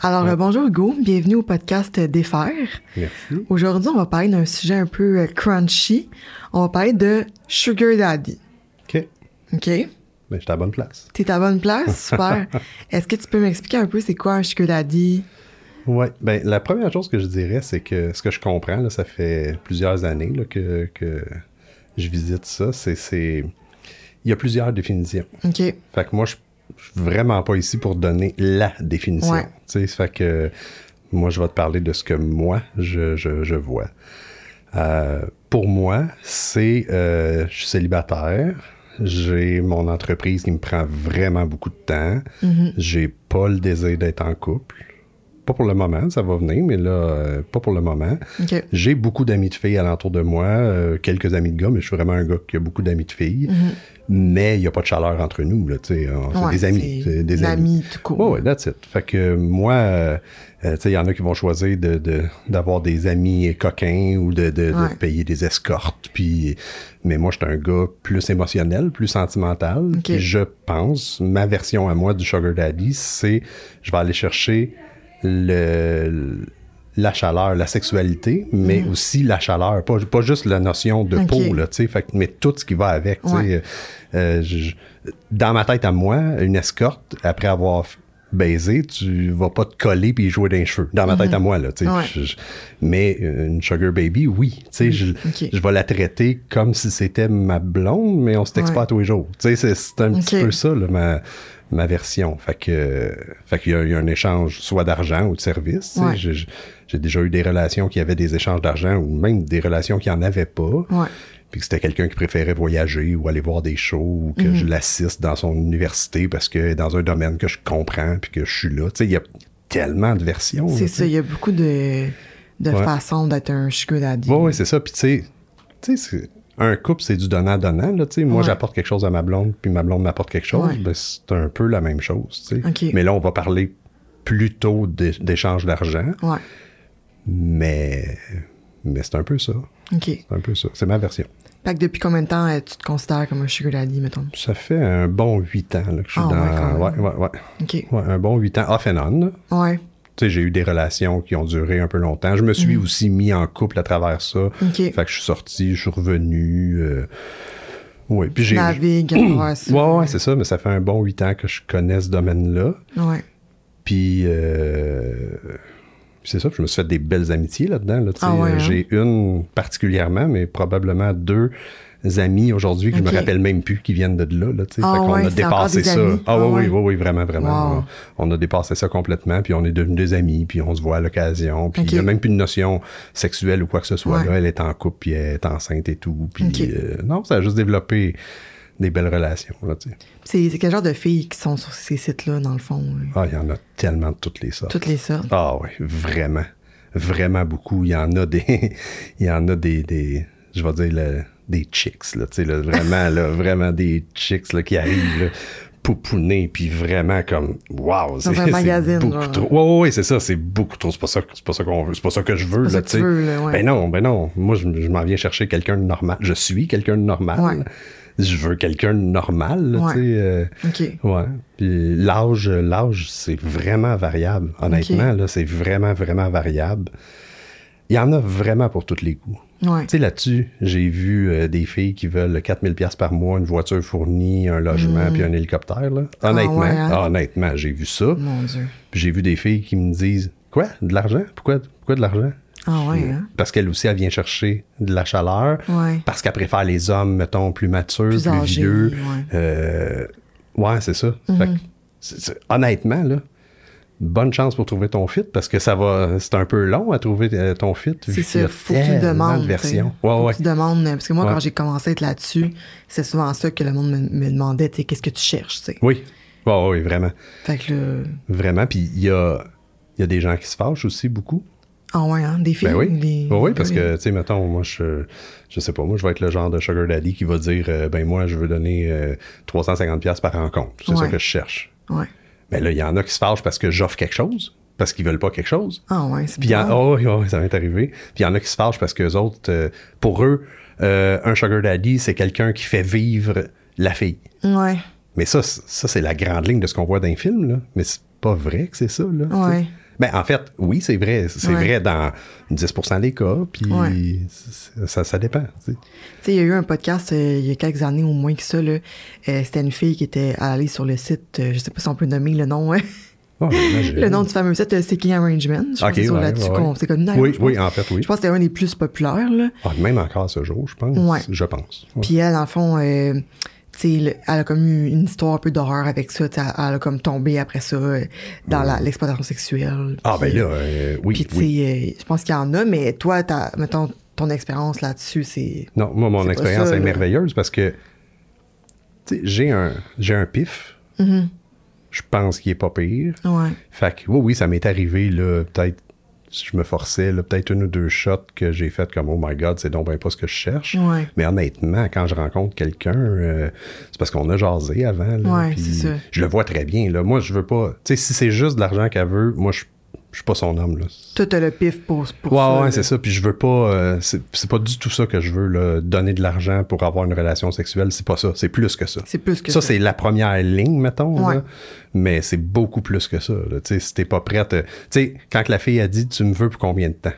Alors, bonjour Hugo, bienvenue au podcast Défaire. Merci. Aujourd'hui, on va parler d'un sujet un peu crunchy. On va parler de Sugar Daddy. OK. OK. Ben, j'étais à la bonne place. T'es à la bonne place? Super. Est-ce que tu peux m'expliquer un peu c'est quoi un Sugar Daddy? Oui. Ben, la première chose que je dirais, c'est que ce que je comprends, là, ça fait plusieurs années là, que je visite ça, c'est... Il y a plusieurs définitions. OK. Fait que moi, je suis vraiment pas ici pour donner la définition. Ouais. Tu sais, fait que moi, je vais te parler de ce que moi, je vois. Pour moi, c'est... je suis célibataire. J'ai mon entreprise qui me prend vraiment beaucoup de temps. Mm-hmm. J'ai pas le désir d'être en couple. Pas pour le moment, ça va venir, mais là, pas pour le moment. Okay. J'ai beaucoup d'amis de filles alentour de moi, quelques amis de gars, mais je suis vraiment un gars qui a beaucoup d'amis de filles. Mm-hmm. Mais il n'y a pas de chaleur entre nous, là, tu sais. C'est des amis. C'est des amis tout court. Oui, that's it. Fait que moi, tu sais, il y en a qui vont choisir d'avoir des amis coquins ou de payer des escortes. Puis, mais moi, je suis un gars plus émotionnel, plus sentimental. Okay. Puis je pense, ma version à moi du Sugar Daddy, c'est je vais aller chercher... la chaleur, la sexualité, mais aussi la chaleur. Pas juste la notion de peau, là, tu sais, mais tout ce qui va avec. Ouais. Dans ma tête à moi, une escorte, après avoir baisé, tu vas pas te coller puis jouer dans les cheveux. Dans ma tête à moi, là, tu sais. Ouais. Mais une sugar baby, oui. Tu sais, je vais la traiter comme si c'était ma blonde, mais on se texte pas tous les jours. Tu sais, c'est un petit peu ça, là, ma version. Fait qu'il y a un échange soit d'argent ou de service. Ouais. J'ai déjà eu des relations qui avaient des échanges d'argent ou même des relations qui n'en avaient pas. Ouais. Puis que c'était quelqu'un qui préférait voyager ou aller voir des shows ou que je l'assiste dans son université parce que dans un domaine que je comprends puis que je suis là. Tu sais, il y a tellement de versions. C'est là, ça, il y a beaucoup de façons d'être un sugar daddy. Oui, c'est ça. Puis tu sais, un couple, c'est du donnant-donnant. Là, moi, j'apporte quelque chose à ma blonde, puis ma blonde m'apporte quelque chose. Ouais. Ben, c'est un peu la même chose. Okay. Mais là, on va parler plutôt d'échange d'argent. Ouais. Mais c'est un peu ça. Okay. C'est un peu ça. C'est ma version. Fait que depuis combien de temps tu te considères comme un sugar daddy, mettons? Ça fait un bon 8 ans là, que je suis dans... Ouais. Okay. Ouais, un bon 8 ans off and on. Ouais. Tu sais, j'ai eu des relations qui ont duré un peu longtemps. Je me suis aussi mis en couple à travers ça. Okay. Fait que je suis sorti, je suis revenu. Oui, puis j'ai... Navigue à travers ça. Ouais, c'est ça. Mais ça fait un bon 8 ans que je connais ce domaine-là. Ouais. Puis... c'est ça, je me suis fait des belles amitiés là-dedans. Là, j'ai une particulièrement, mais probablement 2 amis aujourd'hui que je me rappelle même plus qui viennent de là. Là on a dépassé ça. Oui, vraiment. Wow. On a dépassé ça complètement, puis on est devenus des amis, puis on se voit à l'occasion. Puis il n'y a même plus de notion sexuelle ou quoi que ce soit. Ouais. Là, elle est en couple, puis elle est enceinte et tout. Puis non, ça a juste développé des belles relations. Là, c'est quel genre de filles qui sont sur ces sites-là, dans le fond? Oui. Ah, il y en a tellement de toutes les sortes. Toutes les sortes? Ah oui, vraiment. Vraiment beaucoup. Il y en a des... je vais dire des chicks, là, tu sais, là, vraiment, là, vraiment des chicks là, qui arrivent, là, poupounés, puis vraiment comme, wow, c'est un magazine, beaucoup trop. Oui, c'est ça, c'est beaucoup trop. C'est pas ça qu'on veut, c'est pas ça que je veux, là, tu sais. Ben non. Moi, je m'en viens chercher quelqu'un de normal. Je suis quelqu'un de normal. Ouais. Je veux quelqu'un de normal, là, tu sais. Ouais. Puis l'âge, c'est vraiment variable. Honnêtement, là, c'est vraiment variable. Il y en a vraiment pour tous les goûts. Ouais. Tu sais, là-dessus, j'ai vu des filles qui veulent 4000$ par mois, une voiture fournie, un logement, puis un hélicoptère, là. Honnêtement, honnêtement, j'ai vu ça. Mon Dieu. Puis j'ai vu des filles qui me disent, quoi, de l'argent? Pourquoi de l'argent? Ah ouais, hein? Parce qu'elle aussi, elle vient chercher de la chaleur. Ouais. Parce qu'elle préfère les hommes, mettons, plus matures, plus âgés, vieux. Ouais. C'est ça. Mm-hmm. Fait que, honnêtement, là, bonne chance pour trouver ton fit parce que c'est un peu long à trouver ton fit. C'est ça, faut que tu demandes. Faut que tu demandes. Parce que moi, quand j'ai commencé à être là-dessus, c'est souvent ça que le monde me demandait, tu sais, qu'est-ce que tu cherches, tu sais. Oui, oui, vraiment. Fait que le... Vraiment, puis il y a des gens qui se fâchent aussi beaucoup. Ah ouais, hein, des filles. Ben oui. Oui, parce que, tu sais, mettons, moi, je sais pas, moi, je vais être le genre de sugar daddy qui va dire, moi, je veux donner 350$ par rencontre. C'est ça que je cherche. Ouais. Mais ben là, il y en a qui se fâchent parce que j'offre quelque chose, parce qu'ils veulent pas quelque chose. Ah ouais, c'est bien. Ça m'est arrivé. Puis il y en a qui se fâchent parce qu'eux autres, pour eux, un sugar daddy, c'est quelqu'un qui fait vivre la fille. Ouais. Mais ça, c'est la grande ligne de ce qu'on voit dans les films, là. Mais c'est pas vrai que c'est ça, là. Ouais. T'sais. Ben, en fait, oui, c'est vrai. C'est vrai dans 10% des cas, puis ça dépend. Tu sais, il y a eu un podcast il y a quelques années au moins que ça. Là, c'était une fille qui était allée sur le site, je sais pas si on peut nommer le nom. Oh, le nom du fameux site, Seeking Arrangement. Je pense que là-dessus qu'on s'est connu. Oui, en fait, oui. Je pense que c'était un des plus populaires. Là. Ah, même encore ce jour, je pense. Ouais. Je pense. Puis elle, en fond... elle a comme eu une histoire un peu d'horreur avec ça. Elle a comme tombé après ça dans l'exploitation sexuelle. Pis, oui. Puis, je pense qu'il y en a, mais toi, mettons, ton expérience là-dessus, c'est... Non, moi, mon expérience est merveilleuse parce que, tu sais, j'ai un pif. Mm-hmm. Je pense qu'il est pas pire. Ouais. Fait que, oui, ça m'est arrivé, là, peut-être, si je me forçais, là, peut-être une ou deux shots que j'ai faites comme « Oh my God, c'est donc bien pas ce que je cherche. Ouais. » Mais honnêtement, quand je rencontre quelqu'un, c'est parce qu'on a jasé avant. Là, c'est ça. Je le vois très bien. Là. Moi, je veux pas... Tu sais, si c'est juste de l'argent qu'elle veut, moi, je suis pas son homme. Là. Toi, t'as le pif pour ça. Ouais, là. C'est ça. Puis je veux pas... c'est pas du tout ça que je veux, là, donner de l'argent pour avoir une relation sexuelle. C'est pas ça. C'est plus que ça. Ça, c'est la première ligne, mettons. Ouais. Là. Mais c'est beaucoup plus que ça. Tu sais, si t'es pas prête... Tu sais, quand la fille a dit « Tu me veux pour combien de temps? »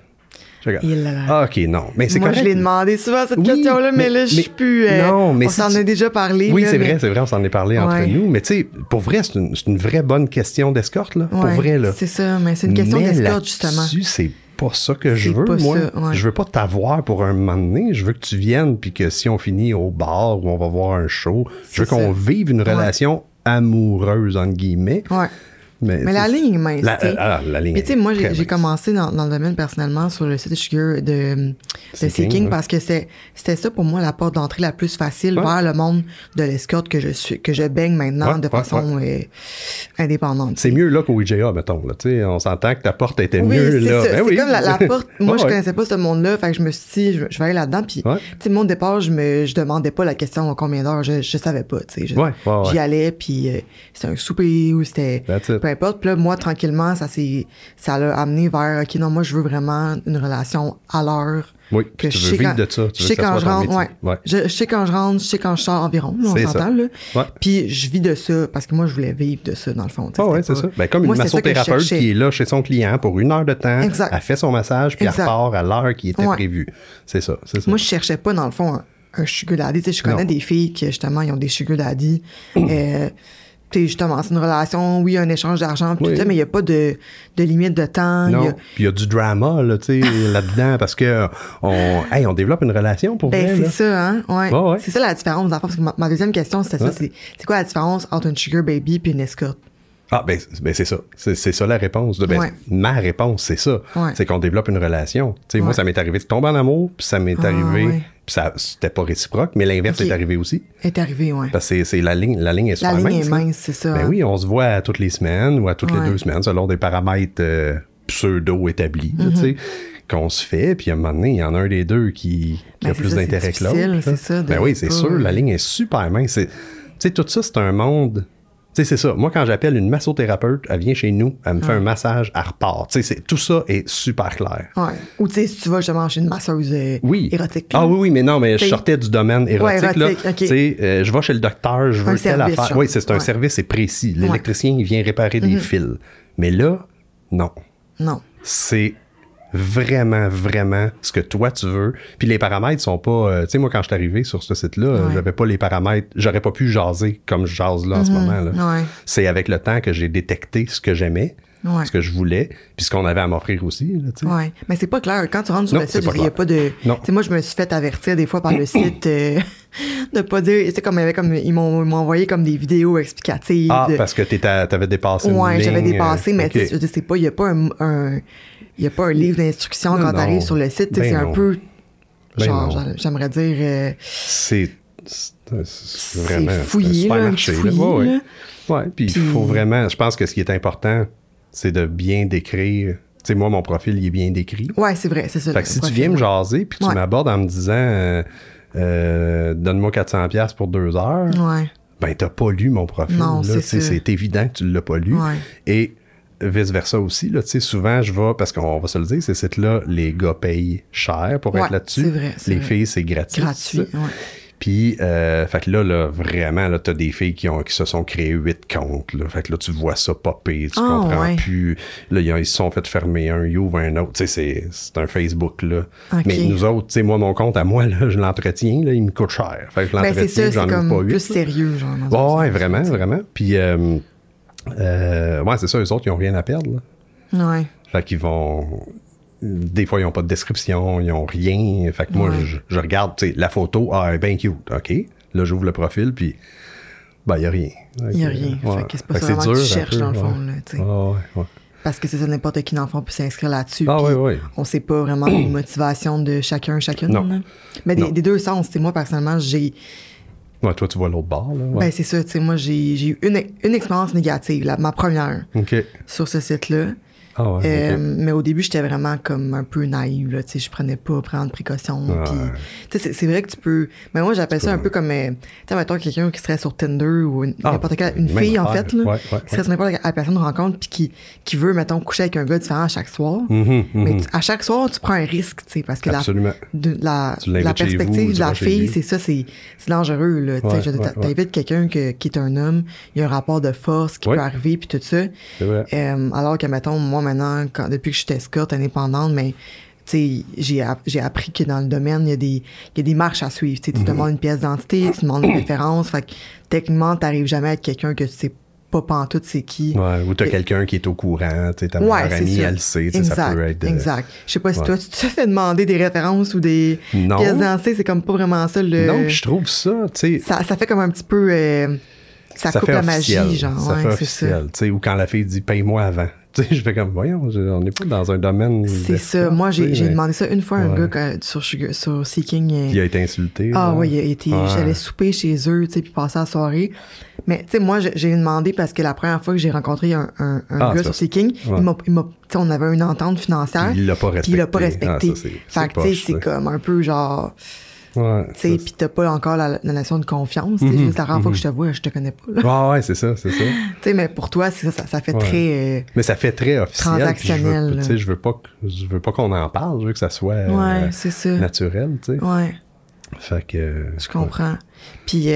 OK, non. Mais c'est correct. Moi, je l'ai demandé souvent, cette question-là, mais là, je suis plus... on s'en a déjà parlé. Oui, là, c'est vrai, on s'en est parlé entre nous. Mais tu sais, pour vrai, c'est une vraie bonne question d'escorte, là. Pour vrai, là. C'est ça, mais c'est une question d'escorte, justement. C'est pas ça que je veux, moi. Je veux pas t'avoir pour un moment donné. Je veux que tu viennes, puis que si on finit au bar ou on va voir un show, je veux qu'on vive une relation amoureuse, entre guillemets. Ouais. Mais la ligne est mince. La ligne. Puis, tu sais, moi, j'ai commencé dans le domaine personnellement sur le site Sugar de Seeking parce que c'était ça pour moi la porte d'entrée la plus facile vers le monde de l'escorte que je baigne maintenant de façon indépendante. C'est mieux là qu'au IGA, mettons. Là, on s'entend que ta porte était mieux là. C'est comme la porte. Moi, je connaissais pas ce monde-là. Fait que je me suis dit, je vais aller là-dedans. Puis, tu sais, moi, au départ, je demandais pas la question combien d'heures. Je savais pas. J'y allais, puis c'était un souper ou c'était. Importe. Puis là, moi, tranquillement, ça l'a amené vers « OK, non, moi, je veux vraiment une relation à l'heure. » Oui, que tu veux vivre de ça. Je sais quand je rentre, je sais quand je rentre, je sais quand je sors environ, là, on s'entend, là. Ouais. Puis je vis de ça parce que moi, je voulais vivre de ça, dans le fond. Ah oui, c'est ça. Ben, comme une massothérapeute qui est là chez son client pour une heure de temps, elle fait son massage, puis elle repart à l'heure qui était prévue. C'est ça. Moi, je cherchais pas, dans le fond, un sugar daddy. Tu sais, je connais des filles qui, justement, ils ont des sugar daddy. T'es justement, c'est une relation, un échange d'argent, pis tout ça, mais il n'y a pas de limite de temps. Non, puis il y a du drama là, là-dedans, parce que on développe une relation pour vrai. C'est là. Ça, hein? Ouais. Oh, ouais. C'est ça la différence, dans le fond, parce que ma deuxième question, c'était ça, c'est quoi la différence entre une sugar baby puis une escorte? Ah, ben c'est ça. C'est ça la réponse. Ma réponse, c'est ça. Ouais. C'est qu'on développe une relation. Moi, ça m'est arrivé de tomber en amour, puis ça m'est arrivé... Ouais. Ça, c'était pas réciproque, mais l'inverse est arrivé aussi. Parce que c'est la ligne est super mince. La ligne est mince, c'est ça. Ben oui, on se voit toutes les semaines ou à toutes les 2 semaines, selon des paramètres pseudo-établis, tu sais, qu'on se fait. Puis à un moment donné, il y en a un des deux qui a plus d'intérêt que l'autre. C'est ça, ben oui, c'est sûr, la ligne est super mince. Tu sais, tout ça, c'est un monde... Tu sais, c'est ça. Moi, quand j'appelle une massothérapeute, elle vient chez nous, elle me fait un massage, elle repart. Tu sais, tout ça est super clair. Ouais. Ou tu sais, si tu vas justement chez une masseuse érotique. Là. Ah oui, mais non, mais je sortais du domaine érotique. Là. Tu sais, je vais chez le docteur, je veux telle affaire. Oui, c'est un service, c'est précis. L'électricien, il vient réparer des fils. Mais là, non. Non. C'est vraiment, vraiment ce que toi tu veux. Puis les paramètres sont pas... tu sais, moi, quand je suis arrivé sur ce site-là, j'avais pas les paramètres... J'aurais pas pu jaser comme je jase là en ce moment. Là. Ouais. C'est avec le temps que j'ai détecté ce que j'aimais, ce que je voulais, puis ce qu'on avait à m'offrir aussi. Oui, mais c'est pas clair. Quand tu rentres sur le site, il y a pas de... Tu sais, moi, je me suis fait avertir des fois par le site... de pas dire, tu sais, comme ils m'ont envoyé comme des vidéos explicatives. Ah, parce que t'avais dépassé une ligne. Oui, j'avais dépassé, mais tu sais, je sais pas, il n'y a pas un livre d'instruction quand t'arrives sur le site. Ben c'est un peu, genre, j'aimerais dire... c'est vraiment... C'est fouillé, là, ouais, puis il faut vraiment... Je pense que ce qui est important, c'est de bien décrire... Tu sais, moi, mon profil, il est bien décrit. Oui, c'est vrai, c'est ça. Fait que si tu viens me jaser, puis tu m'abordes en me disant... donne-moi 400$ pour 2 heures, ben t'as pas lu mon profil. Non, là, c'est évident que tu l'as pas lu. Et vice-versa aussi, là, souvent je vais, parce qu'on va se le dire, ces sites-là, les gars payent cher pour être là-dessus, c'est vrai, les filles c'est gratuit. Puis, fait que là, vraiment, là, t'as des filles qui se sont créées 8 comptes. Là. Fait que là, tu vois ça popper, tu comprends plus. Là, ils se sont fait fermer un, ils ouvrent un autre. Tu sais, c'est un Facebook, là. Okay. Mais nous autres, tu sais, moi, mon compte à moi, là, je l'entretiens, là, il me coûte cher. Fait que je l'entretiens, c'est ça, j'en ai comme pas eu. Plus sérieux, genre. Bon, ouais, vraiment, vraiment. Puis, ouais, c'est ça, eux autres, ils n'ont rien à perdre, là. Ouais. Fait qu'ils vont... Des fois, ils n'ont pas de description, ils n'ont rien. Fait que moi, je regarde, tu sais, la photo, ah, ben cute, OK. Là, j'ouvre le profil, puis, ben, il n'y a rien. Il n'y a rien. Ouais. Fait que c'est pas ça que tu cherches, dans le fond, là, tu sais. Ah, ouais. Parce que c'est ça, n'importe qui, dans le fond, peut s'inscrire là-dessus. Ah, oui, oui. On ne sait pas vraiment les motivations de chacune. Non. Mais des deux sens, tu sais, moi, personnellement, j'ai... Ouais, toi, tu vois l'autre bord, là. Ouais. Ben, c'est ça, tu sais, moi, j'ai eu une expérience négative, ma première, sur ce site-là. Ah ouais, mais au début, j'étais vraiment comme un peu naïve, là, tu sais, je prenais de précautions. Tu sais, c'est vrai que tu peux... Mais moi, j'appelle ça un peu comme, tu sais, mettons quelqu'un qui serait sur Tinder ou n'importe quelle... Une fille, en fait, là, qui serait sur n'importe quelle personne de rencontre puis qui veut, mettons, coucher avec un gars différent à chaque soir. Mm-hmm, mais à chaque soir, tu prends un risque, tu sais, parce que la perspective de la fille, c'est ça, c'est dangereux, là. Tu sais, t'invites quelqu'un qui est un homme, il y a un rapport de force qui peut arriver puis tout ça. Alors que, mettons, moi, maintenant, depuis que je suis escorte indépendante, mais j'ai appris que dans le domaine, il y a des marches à suivre. Tu demandes une pièce d'identité, tu demandes une référence. Fait que techniquement, tu n'arrives jamais à être quelqu'un que tu sais pas pantoute c'est qui. Ouais, ou tu as quelqu'un qui est au courant, ta meilleure amie, elle le sait. Exact, ça peut être exact. Je sais pas si toi, tu te fais demander des références ou des pièces d'identité, c'est comme pas vraiment ça. Non, je trouve ça, tu sais. Ça fait comme un petit peu... ça coupe la magie, genre. Ça fait officiel, tu sais. Ou quand la fille dit « paye-moi avant ». Tu sais, je fais comme, voyons, on n'est pas dans un domaine... C'est ça. Moi, j'ai demandé ça une fois à un gars sur Seeking. Il a été insulté. Ah oui, j'avais soupé chez eux, tu sais, puis passé la soirée. Mais, tu sais, moi, j'ai demandé parce que la première fois que j'ai rencontré un gars sur Seeking, on avait une entente financière. Il l'a pas respecté. Fait que, tu sais, c'est comme un peu genre... tu sais, puis t'as pas encore la notion de confiance. C'est juste la première fois que je te vois, je te connais pas. Ouais, c'est ça. Tu sais, mais pour toi, ça fait très. Mais ça fait très officiel. Transactionnel. Tu sais, je veux pas qu'on en parle, je veux que ça soit naturel, tu sais. Ouais. Fait que. Je comprends. Puis,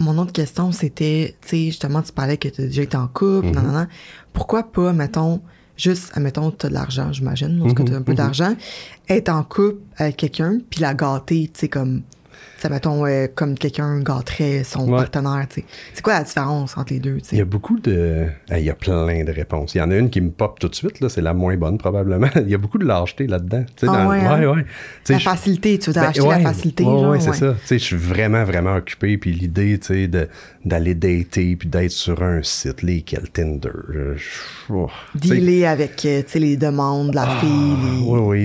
mon autre question, c'était, tu sais, justement, tu parlais que t'as déjà été en couple, nanana. Pourquoi pas, mettons. Juste, admettons, t'as de l'argent, j'imagine, en tout cas, t'as un peu d'argent, être en couple avec quelqu'un, puis la gâter, tu sais, comme, admettons, comme quelqu'un gâterait son partenaire, tu sais. C'est quoi la différence entre les deux, tu sais? Il y a beaucoup de... il y a plein de réponses. Il y en a une qui me pop tout de suite, là, c'est la moins bonne, probablement. Il y a beaucoup de lâcheté là-dedans. La facilité, tu veux acheter la facilité, genre. Oui, c'est ça. Tu sais, je suis vraiment, vraiment occupé, puis l'idée, tu sais, d'aller dater puis d'être sur un site, lesquels Tinder. Dealer avec les demandes de la fille,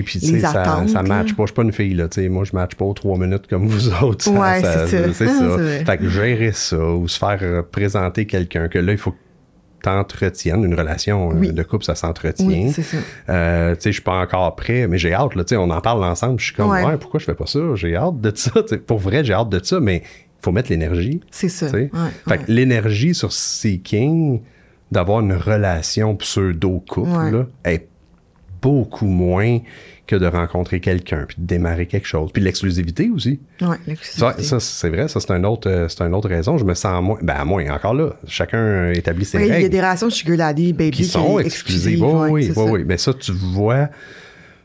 puis tu sais, ça match pas. Je suis pas une fille, là, tu sais, moi je match pas aux 3 minutes comme vous autres. C'est ça. Fait que gérer ça ou se faire présenter quelqu'un que là, il faut que t'entretiennes une relation de couple, ça s'entretient. Oui, c'est ça. Tu sais, je suis pas encore prêt, mais j'ai hâte, là, tu sais, on en parle ensemble, je suis comme pourquoi je fais pas ça? J'ai hâte de ça. T'sais, pour vrai, j'ai hâte de ça, mais faut mettre l'énergie. C'est ça. Fait que l'énergie sur Seeking, d'avoir une relation pseudo-couple, là, est beaucoup moins que de rencontrer quelqu'un, puis de démarrer quelque chose. Puis l'exclusivité aussi. Oui, l'exclusivité. Ça, c'est vrai, ça, c'est une autre raison. Je me sens moins... Ben, moins, encore là. Chacun établit ses règles. Il y a des relations Sugar Daddy, Baby, qui sont exclusives. Oui. Mais ça, tu vois...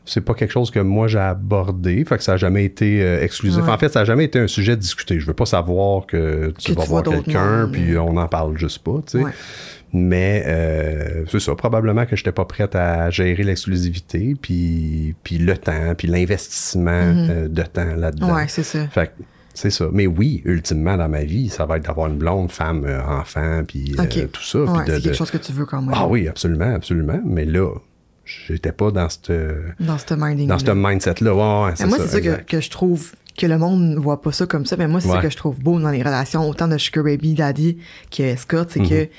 C'est pas quelque chose que moi j'ai abordé, fait que ça n'a jamais été exclusif. En fait, ça n'a jamais été un sujet discuté. Je veux pas savoir que tu vas voir quelqu'un, puis on n'en parle juste pas, tu sais. Ouais. Mais c'est ça, probablement que j'étais pas prête à gérer l'exclusivité, puis le temps, puis l'investissement de temps là-dedans. Oui, c'est ça. Fait que c'est ça. Mais oui, ultimement, dans ma vie, ça va être d'avoir une blonde, femme, enfant, puis tout ça. Ouais, c'est quelque chose que tu veux quand même. Ah oui, absolument, absolument. Mais là... J'étais pas dans ce mindset-là. Ouais, c'est moi, c'est ça que je trouve que le monde ne voit pas ça comme ça. Mais moi, c'est ça que je trouve beau dans les relations, autant de Sugar Baby, Daddy qu'Escorte, c'est que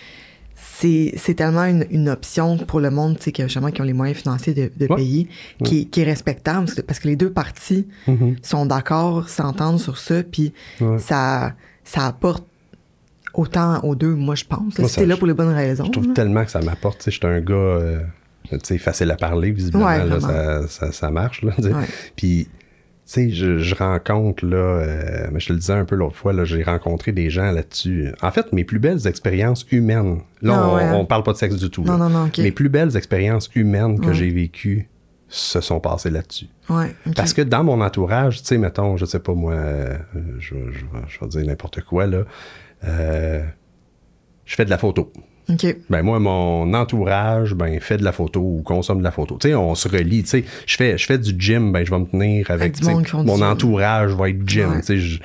c'est tellement une option pour le monde qui ont les moyens financiers de payer qui est respectable parce que les deux parties sont d'accord, s'entendent sur ça, puis ça apporte autant aux deux, moi, je pense. Là, c'était là pour les bonnes raisons. Je trouve tellement que ça m'apporte. Je suis un gars... facile à parler, visiblement, ça marche. Puis, sais, je rencontre, là, mais je te le disais un peu l'autre fois, là, j'ai rencontré des gens là-dessus. En fait, mes plus belles expériences humaines, là, non, on parle pas de sexe du tout. Non, là. Non, non, okay. Mes plus belles expériences humaines que j'ai vécues se sont passées là-dessus. Ouais, okay. Parce que dans mon entourage, tu sais, mettons, je sais pas moi, je vais dire n'importe quoi, là, je fais de la photo. Okay. Ben moi, mon entourage fait de la photo ou consomme de la photo. Tu sais, on se relie. Tu sais, je fais du gym, ben je vais me tenir avec mon entourage va être gym. Ouais. Tu sais,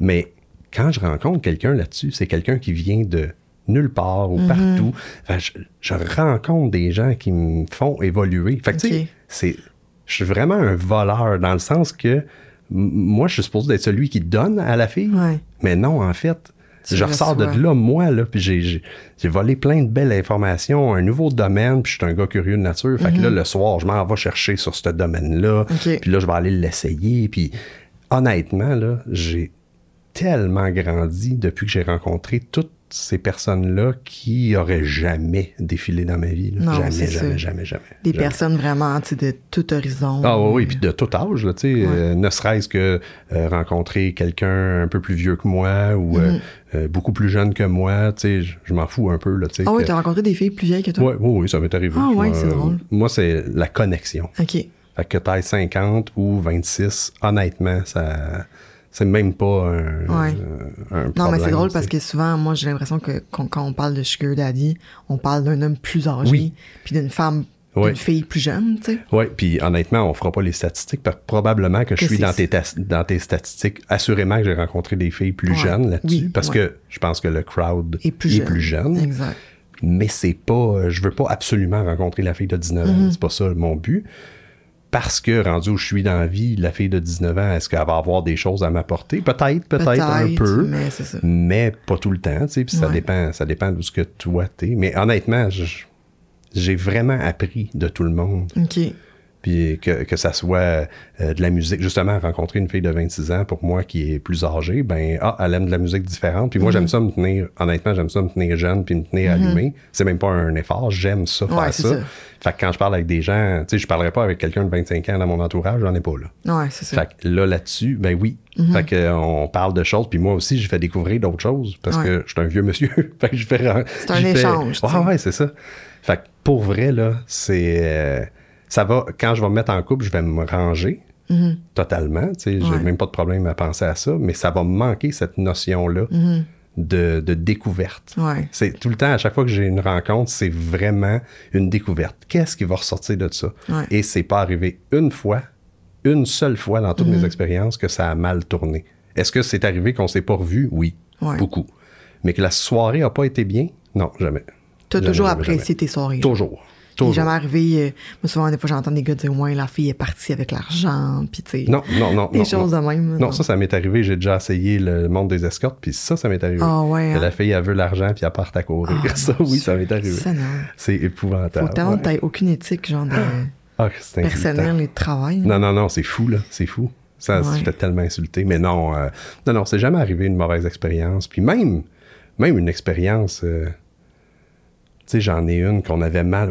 mais quand je rencontre quelqu'un là-dessus, c'est quelqu'un qui vient de nulle part ou partout. Enfin, je rencontre des gens qui me font évoluer. Fait que tu sais, je suis vraiment un voleur dans le sens que moi, je suis supposé être celui qui donne à la fille. Ouais. Mais non, en fait... Je ressors de là, moi, là, puis j'ai volé plein de belles informations, un nouveau domaine, puis je suis un gars curieux de nature. Fait que là, le soir, je m'en vais chercher sur ce domaine-là, puis là, je vais aller l'essayer. Puis honnêtement, là, j'ai tellement grandi depuis que j'ai rencontré toutes ces personnes-là qui n'auraient jamais défilé dans ma vie. Là. Non, jamais. Des personnes vraiment de tout horizon. Ah oui, puis de tout âge. Là, ne serait-ce que rencontrer quelqu'un un peu plus vieux que moi ou beaucoup plus jeune que moi. Je m'en fous un peu. Là, ah oui, tu as rencontré des filles plus vieilles que toi? Oui, oui, ça m'est arrivé. Ah oui, c'est drôle. Moi, c'est la connexion. OK. Fait que taille 50 ou 26, honnêtement, ça... C'est même pas un problème. Non, mais c'est drôle parce que souvent, moi, j'ai l'impression que quand on parle de Sugar Daddy, on parle d'un homme plus âgé, puis d'une femme, d'une fille plus jeune, tu sais. Oui, puis honnêtement, on fera pas les statistiques, parce que probablement que je suis dans tes statistiques. Assurément que j'ai rencontré des filles plus jeunes là-dessus, parce que je pense que le crowd est plus jeune. Exact. Mais c'est pas... Je veux pas absolument rencontrer la fille de 19 ans, c'est pas ça mon but. Parce que, rendu où je suis dans la vie, la fille de 19 ans, est-ce qu'elle va avoir des choses à m'apporter? Peut-être un peu, mais, c'est ça. Mais pas tout le temps, tu sais, puis ça dépend de ce que toi t'es. Mais honnêtement, j'ai vraiment appris de tout le monde. OK. Puis que ça soit de la musique. Justement, rencontrer une fille de 26 ans, pour moi, qui est plus âgée, elle aime de la musique différente. Puis moi, j'aime ça me tenir... Honnêtement, j'aime ça me tenir jeune puis me tenir allumé. C'est même pas un effort. J'aime ça, faire ça. Fait que quand je parle avec des gens... Tu sais, je parlerai pas avec quelqu'un de 25 ans dans mon entourage. J'en ai pas, là. Ouais, c'est ça. Fait que là-dessus, Fait qu'on parle de choses. Puis moi aussi, j'ai fait découvrir d'autres choses parce que je suis un vieux monsieur. Fait que je fais... C'est un échange. Ouais, c'est ça. Fait que pour vrai, là, c'est... Ça va, quand je vais me mettre en couple, je vais me ranger totalement. Tu sais, j'ai même pas de problème à penser à ça, mais ça va me manquer cette notion-là de découverte. Ouais. C'est tout le temps, à chaque fois que j'ai une rencontre, c'est vraiment une découverte. Qu'est-ce qui va ressortir de ça? Ouais. Et c'est pas arrivé une seule fois dans toutes mes expériences que ça a mal tourné. Est-ce que c'est arrivé qu'on s'est pas revu? Oui, beaucoup. Mais que la soirée a pas été bien? Non, jamais. Tu as toujours apprécié tes soirées? Toujours. J'ai jamais arrivé. Moi, souvent, des fois, j'entends des gars dire « Ouais, la fille est partie avec l'argent. » Puis, tu sais. Non. Des choses de même. Non, ça m'est arrivé. J'ai déjà essayé le monde des escortes. Puis, ça m'est arrivé. Ah, ouais. Hein. La fille, elle veut l'argent. Puis, elle part à courir. Ça m'est arrivé. Ça, non. C'est épouvantable. Faut tellement que t'aies aucune éthique, genre, personnelle et de travail. Non, c'est fou, là. C'est fou. Ça, j'étais tellement insulté. Mais non, c'est jamais arrivé une mauvaise expérience. Puis, même une expérience. Tu sais, j'en ai une qu'on avait mal...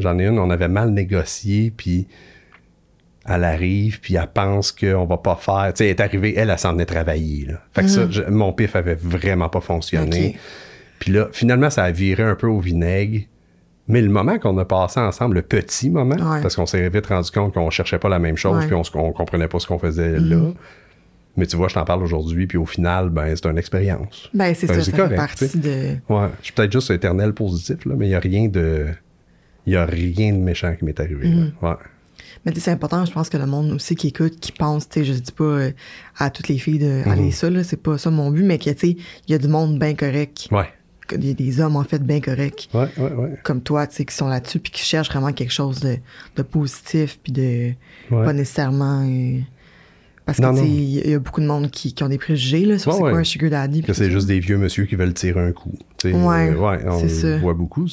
J'en ai une, on avait mal négocié, puis elle arrive, puis elle pense qu'on va pas faire... Tu sais, elle est arrivée, elle s'en venait travailler, là. Fait que ça, mon pif avait vraiment pas fonctionné. Okay. Puis là, finalement, ça a viré un peu au vinaigre. Mais le moment qu'on a passé ensemble, le petit moment, parce qu'on s'est vite rendu compte qu'on cherchait pas la même chose, puis on comprenait pas ce qu'on faisait là... Mais tu vois, je t'en parle aujourd'hui, puis au final, c'est une expérience. C'est partie de... Ouais, je suis peut-être juste éternel positif, là, mais il n'y a rien de méchant qui m'est arrivé. Là. Ouais. Mais c'est important, je pense que le monde aussi qui écoute, qui pense, je dis pas à toutes les filles de aller ça, là, c'est pas ça mon but, mais il y a du monde bien correct. Ouais. Il y a des hommes, en fait, bien corrects. Ouais. Comme toi, qui sont là-dessus, puis qui cherchent vraiment quelque chose de positif, puis de... Pas nécessairement... Parce que, il y a beaucoup de monde qui ont des préjugés là, sur c'est quoi un sugar daddy. Que c'est juste des vieux monsieur qui veulent tirer un coup. On voit beaucoup.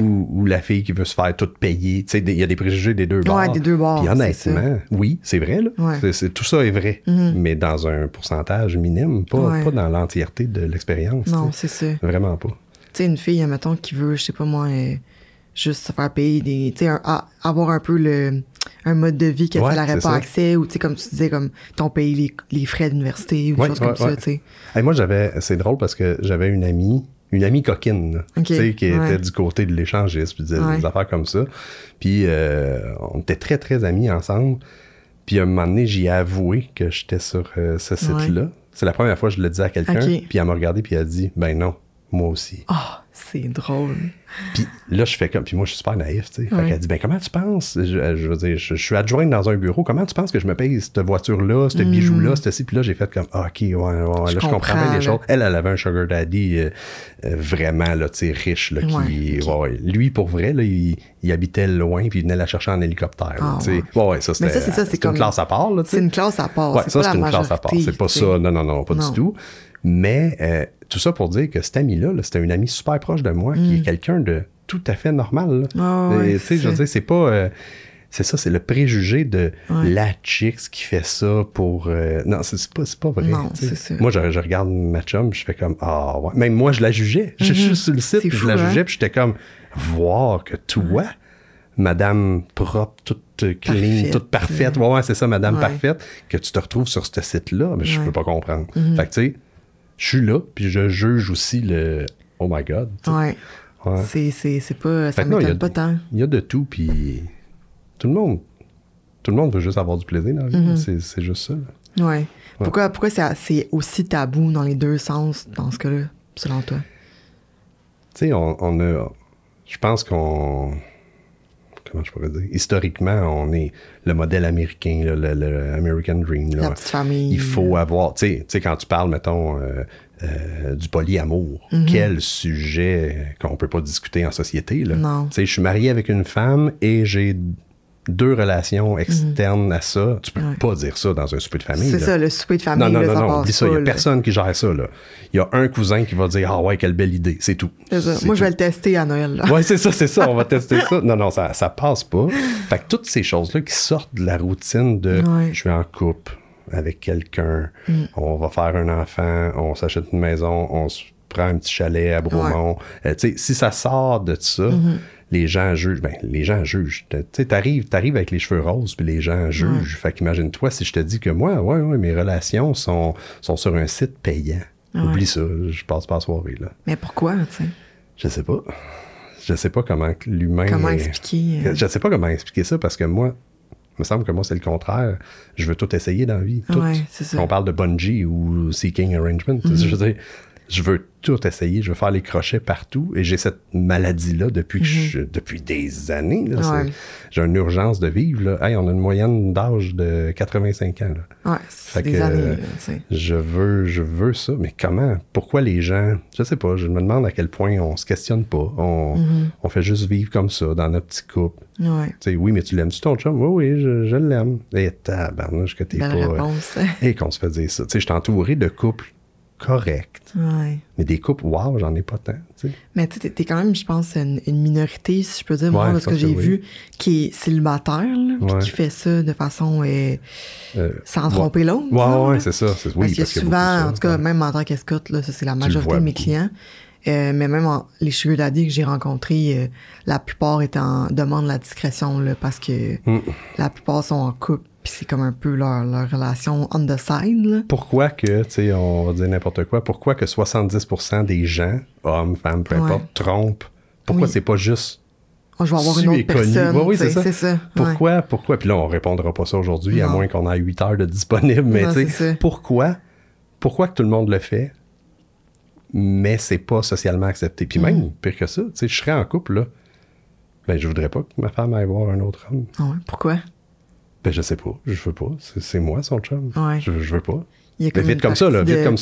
Ou la fille qui veut se faire toute payer. Il y a des préjugés des deux bords. Ouais, des deux bords. Puis honnêtement, c'est vrai. Là. Ouais. Tout ça est vrai, mais dans un pourcentage minime, pas dans l'entièreté de l'expérience. Non, c'est ça. Vraiment pas. Tu sais, une fille, admettons, qui veut, je sais pas moi, juste se faire payer, avoir un peu le... un mode de vie qu'elle n'aurait pas accès, ou tu sais, comme tu disais, comme t'en payes les frais d'université ou des choses comme ça, tu sais. Hey, moi, c'est drôle parce que j'avais une amie coquine, okay, tu sais, qui était du côté de l'échangiste, puis des affaires comme ça. Puis on était très, très amis ensemble. Puis à un moment donné, j'y ai avoué que j'étais sur ce site-là. C'est la première fois que je le dis à quelqu'un, puis elle m'a regardé, puis elle a dit « Ben non, moi aussi. » Ah, c'est drôle. Puis là, je fais comme... Puis moi, je suis super naïf, tu sais. Fait qu'elle dit « Ben comment tu penses? » Je veux dire, je suis adjointe dans un bureau. Comment tu penses que je me paye cette voiture-là, ce bijou-là, ceci? Puis là, j'ai fait comme « OK, ouais, là, je comprends bien les choses. » Elle avait un sugar daddy vraiment, là, tu sais, riche, là, qui... Ouais, lui, pour vrai, là, il habitait loin, puis il venait la chercher en hélicoptère, là, tu sais. Ouais, ça, c'est une classe à part, là, tu sais. C'est une classe à part. Ouais, ça, c'est une classe à part. C'est pas ça. Non, pas du tout. Mais tout ça pour dire que cette amie-là, là, c'était une amie super proche de moi, qui est quelqu'un de tout à fait normal. Je veux dire, c'est pas... c'est ça, c'est le préjugé de la chicks qui fait ça pour... non, c'est pas vrai. Non, c'est moi, je regarde ma chum, je fais comme... Ah, ouais. Même moi, je la jugeais. Je suis sur le site, je la jugeais, puis j'étais comme... Voir que toi, madame propre, toute clean, toute parfaite, ouais, c'est ça, madame parfaite, que tu te retrouves sur ce site-là, mais je peux pas comprendre. Fait que, tu sais... Je suis là, puis je juge aussi le « oh my God ». Ouais. C'est pas... Ça m'étonne pas tant. Il y a de tout, puis tout le monde veut juste avoir du plaisir dans la vie. C'est juste ça. Ouais. Pourquoi c'est aussi tabou dans les deux sens, dans ce cas-là, selon toi? Tu sais, on a... Je pense qu'on... Comment je pourrais dire? Historiquement, on est le modèle américain, là, le American Dream. Là. La petite famille. Il faut avoir... Tu sais, quand tu parles, mettons, du polyamour, quel sujet qu'on peut pas discuter en société. Là. Non. Tu sais, je suis marié avec une femme et j'ai deux relations externes à ça. Tu peux pas dire ça dans un souper de famille. C'est ça, le souper de famille. Non, dis ça. Il n'y a personne qui gère ça. Il y a un cousin qui va dire « Ah ouais, quelle belle idée. » C'est tout. C'est ça. Moi, je vais le tester à Noël. Là. Ouais, c'est ça. On va tester ça. Non, ça passe pas. Fait que toutes ces choses-là qui sortent de la routine de « Je suis en couple avec quelqu'un. On va faire un enfant. On s'achète une maison. On se prend un petit chalet à Bromont. » Tu sais, si ça sort de ça... Les gens jugent. Tu sais, t'arrives avec les cheveux roses, puis les gens jugent. Fait qu'imagine-toi si je te dis que moi, mes relations sont sur un site payant. Ouais. Oublie ça, je passe pas la soirée, là. Mais pourquoi, tu sais? Je sais pas comment l'humain... Comment expliquer... Je sais pas comment expliquer ça, parce que moi, il me semble que moi, c'est le contraire. Je veux tout essayer dans la vie. Tout. Ouais, c'est ça. Quand on parle de bungee ou Seeking Arrangement, je veux dire... Je veux tout essayer, je veux faire les crochets partout. Et j'ai cette maladie-là depuis des années. Là, j'ai une urgence de vivre. Là. Hey, on a une moyenne d'âge de 85 ans. Là. Ouais, c'est des années. Je veux ça, mais comment? Pourquoi les gens... Je sais pas, je me demande à quel point on se questionne pas. On fait juste vivre comme ça, dans notre petit couple. Ouais. Tu sais, oui, mais tu l'aimes-tu ton chum? Oui, je l'aime. Et tabarnouche que t'es pas... réponse. Et qu'on se fait dire ça. Tu sais, je suis entouré de couples correct. Ouais. Mais des couples, j'en ai pas tant. T'sais. Mais tu sais, t'es quand même, je pense, une minorité, si je peux dire, moi, de ce que j'ai vu, qui est célibataire, là, puis qui fait ça de façon sans tromper l'autre. Ouais, c'est ça. Parce que souvent, en tout cas, même en tant qu'escorte, là, ça, c'est la majorité de mes clients. Mais même les sugar daddy que j'ai rencontrés, la plupart étaient en demande de la discrétion, là, parce que la plupart sont en couple. Puis c'est comme un peu leur relation on the side. Là. Pourquoi que, tu sais, on va dire n'importe quoi, pourquoi que 70% des gens, hommes, femmes, peu importe, trompent? Pourquoi c'est pas juste... Je vais avoir une autre personne. Oui, c'est ça. Pourquoi? Puis là, on répondra pas ça aujourd'hui, à moins qu'on ait 8 heures de disponible. Mais tu sais, pourquoi que tout le monde le fait, mais c'est pas socialement accepté? Puis même, pire que ça, tu sais, je serais en couple, là, ben je voudrais pas que ma femme aille voir un autre homme. Ah ouais, pourquoi? Ben, je sais pas, je veux pas. C'est moi, son chum. Ouais. Je veux pas. Il y a vite comme ça, là. Ben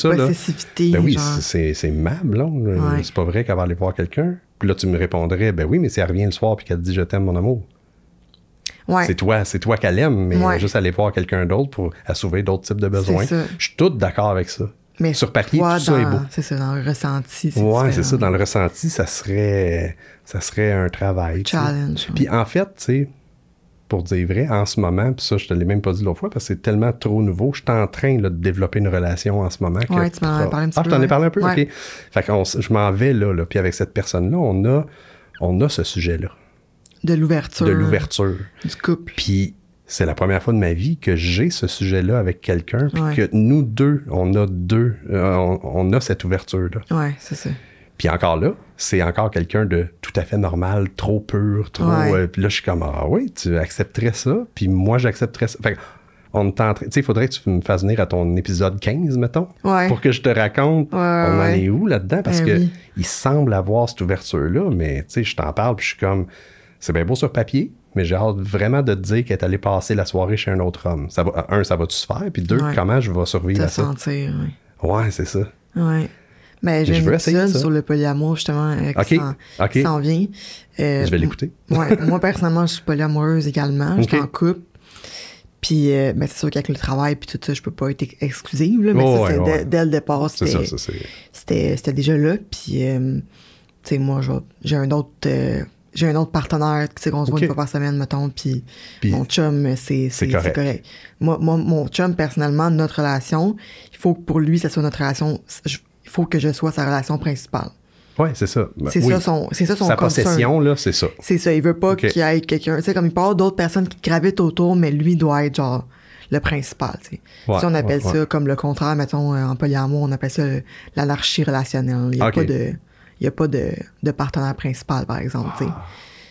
oui, genre... c'est ma blonde. Ouais. C'est pas vrai qu'elle va aller voir quelqu'un. Puis là, tu me répondrais, ben oui, mais si elle revient le soir puis qu'elle te dit je t'aime, mon amour. Ouais. C'est toi qu'elle aime, mais juste aller voir quelqu'un d'autre pour assouvir d'autres types de besoins. Je suis tout d'accord avec ça. Mais sur papier, tout ça est beau. C'est ça, dans le ressenti. C'est différent. C'est ça, dans le ressenti, ça serait un travail. Challenge. Ouais. Puis en fait, tu sais, pour dire vrai, en ce moment, puis ça, je te l'ai même pas dit l'autre fois, parce que c'est tellement trop nouveau, je suis en train là, de développer une relation en ce moment. Oui, tu m'en as parlé un petit peu. Ah, je t'en ai parlé un peu? Ouais. OK. Fait que je m'en vais là, puis avec cette personne-là, on a ce sujet-là. De l'ouverture. Du couple. Puis c'est la première fois de ma vie que j'ai ce sujet-là avec quelqu'un, puis que nous deux, on a cette ouverture-là. Oui, c'est ça. Puis encore là, c'est encore quelqu'un de tout à fait normal, trop pur, trop... puis là, je suis comme, ah oui, tu accepterais ça, puis moi, j'accepterais ça. Fait on t'entraîne... Tu sais, il faudrait que tu me fasses venir à ton épisode 15, mettons, pour que je te raconte on en est où là-dedans, parce que il semble avoir cette ouverture-là, mais tu sais, je t'en parle, puis je suis comme, c'est bien beau sur papier, mais j'ai hâte vraiment de te dire qu'elle est allée passer la soirée chez un autre homme. Ça va, ça va-tu se faire? Puis deux, comment je vais survivre à ça? Sentir, ouais, c'est ça. Ouais. Ben, j'ai une épisode sur le polyamour, justement, qui s'en vient. Je vais l'écouter. Moi, personnellement, je suis polyamoureuse également. Je suis en couple. Puis, c'est sûr qu'avec le travail puis tout ça, je peux pas être exclusive, là, mais dès le départ, c'était déjà là. Puis, tu sais, moi, j'ai un autre partenaire, tu sais, qu'on se voit une fois par semaine, mettons, puis mon chum, c'est correct. Moi, mon chum, personnellement, notre relation, il faut que pour lui, ça soit notre relation, il faut que je sois sa relation principale. Oui, c'est ça. Ben, c'est ça son sa possession, là, c'est ça. C'est ça, il veut pas qu'il y ait quelqu'un, tu sais, comme il peut y avoir d'autres personnes qui gravitent autour, mais lui doit être, genre, le principal, tu sais. Si on appelle ça comme le contraire, mettons, en polyamour, on appelle ça l'anarchie relationnelle. Il n'y a pas de... Il n'y a pas de partenaire principal, par exemple.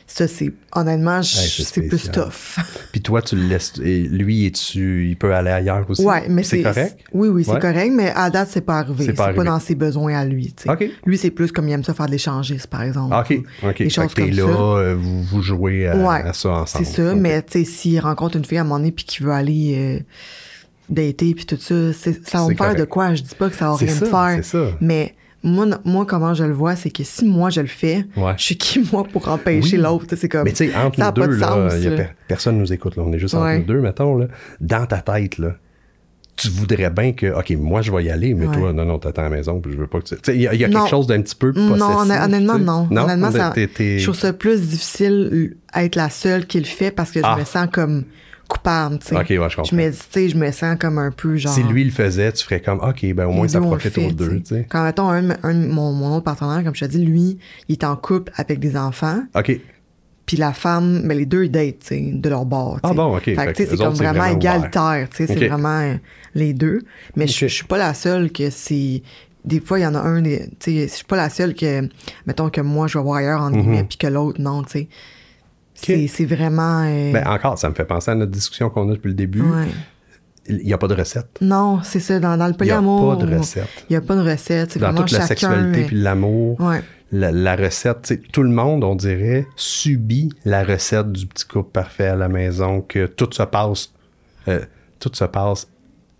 Ça, c'est... Honnêtement, c'est plus tough. Puis toi, tu le laisses... Et lui, il peut aller ailleurs aussi? Oui, mais c'est correct? Oui, c'est correct, mais à date, c'est pas arrivé. C'est pas dans ses besoins à lui. Okay. Lui, c'est plus comme il aime ça faire de l'échangiste, par exemple. OK. Des choses comme ça. Vous jouez à ça ensemble. C'est ça, mais tu sais, s'il rencontre une fille à un moment donné puis qu'il veut aller... dater puis tout ça, ça va me faire de quoi? Je dis pas que ça va rien me faire. C'est ça, mais... Moi, comment je le vois, c'est que si moi, je le fais, je suis qui, moi, pour empêcher l'autre? C'est comme, mais tu sais, entre nous deux, là, personne nous écoute. Là, on est juste entre nous deux, mettons. Là, dans ta tête, là, tu voudrais bien que, OK, moi, je vais y aller, mais toi, non, t'attends à la maison, puis je veux pas que tu... Tu sais, il y a quelque chose d'un petit peu possessif. Non, honnêtement, non. Honnêtement, je trouve ça plus difficile être la seule qui le fait parce que je me sens comme... coupable, tu sais. OK, ouais, je comprends. Je me sens comme un peu genre... Si lui le faisait, tu ferais comme, OK, ben au moins ça profite aux deux, tu sais. Quand, mettons, mon autre partenaire, comme je te dis, lui, il est en couple avec des enfants. OK. Puis la femme, mais les deux, ils datent, tu sais, de leur bord. Ah bon, OK. Fait que, tu sais, c'est comme vraiment égalitaire, tu sais, c'est vraiment les deux. Mais je suis pas la seule que c'est... Des fois, il y en a un, tu sais, je suis pas la seule que, mettons, que moi, je vais voir ailleurs, entre guillemets, puis que l'autre, non, tu sais. C'est vraiment... Encore, ça me fait penser à notre discussion qu'on a depuis le début. Ouais. Il n'y a pas de recette. Non, c'est ça. Dans le polyamour... Il n'y a pas de recette. C'est dans toute la sexualité puis l'amour, la recette... Tout le monde, on dirait, subit la recette du petit couple parfait à la maison, que tout se passe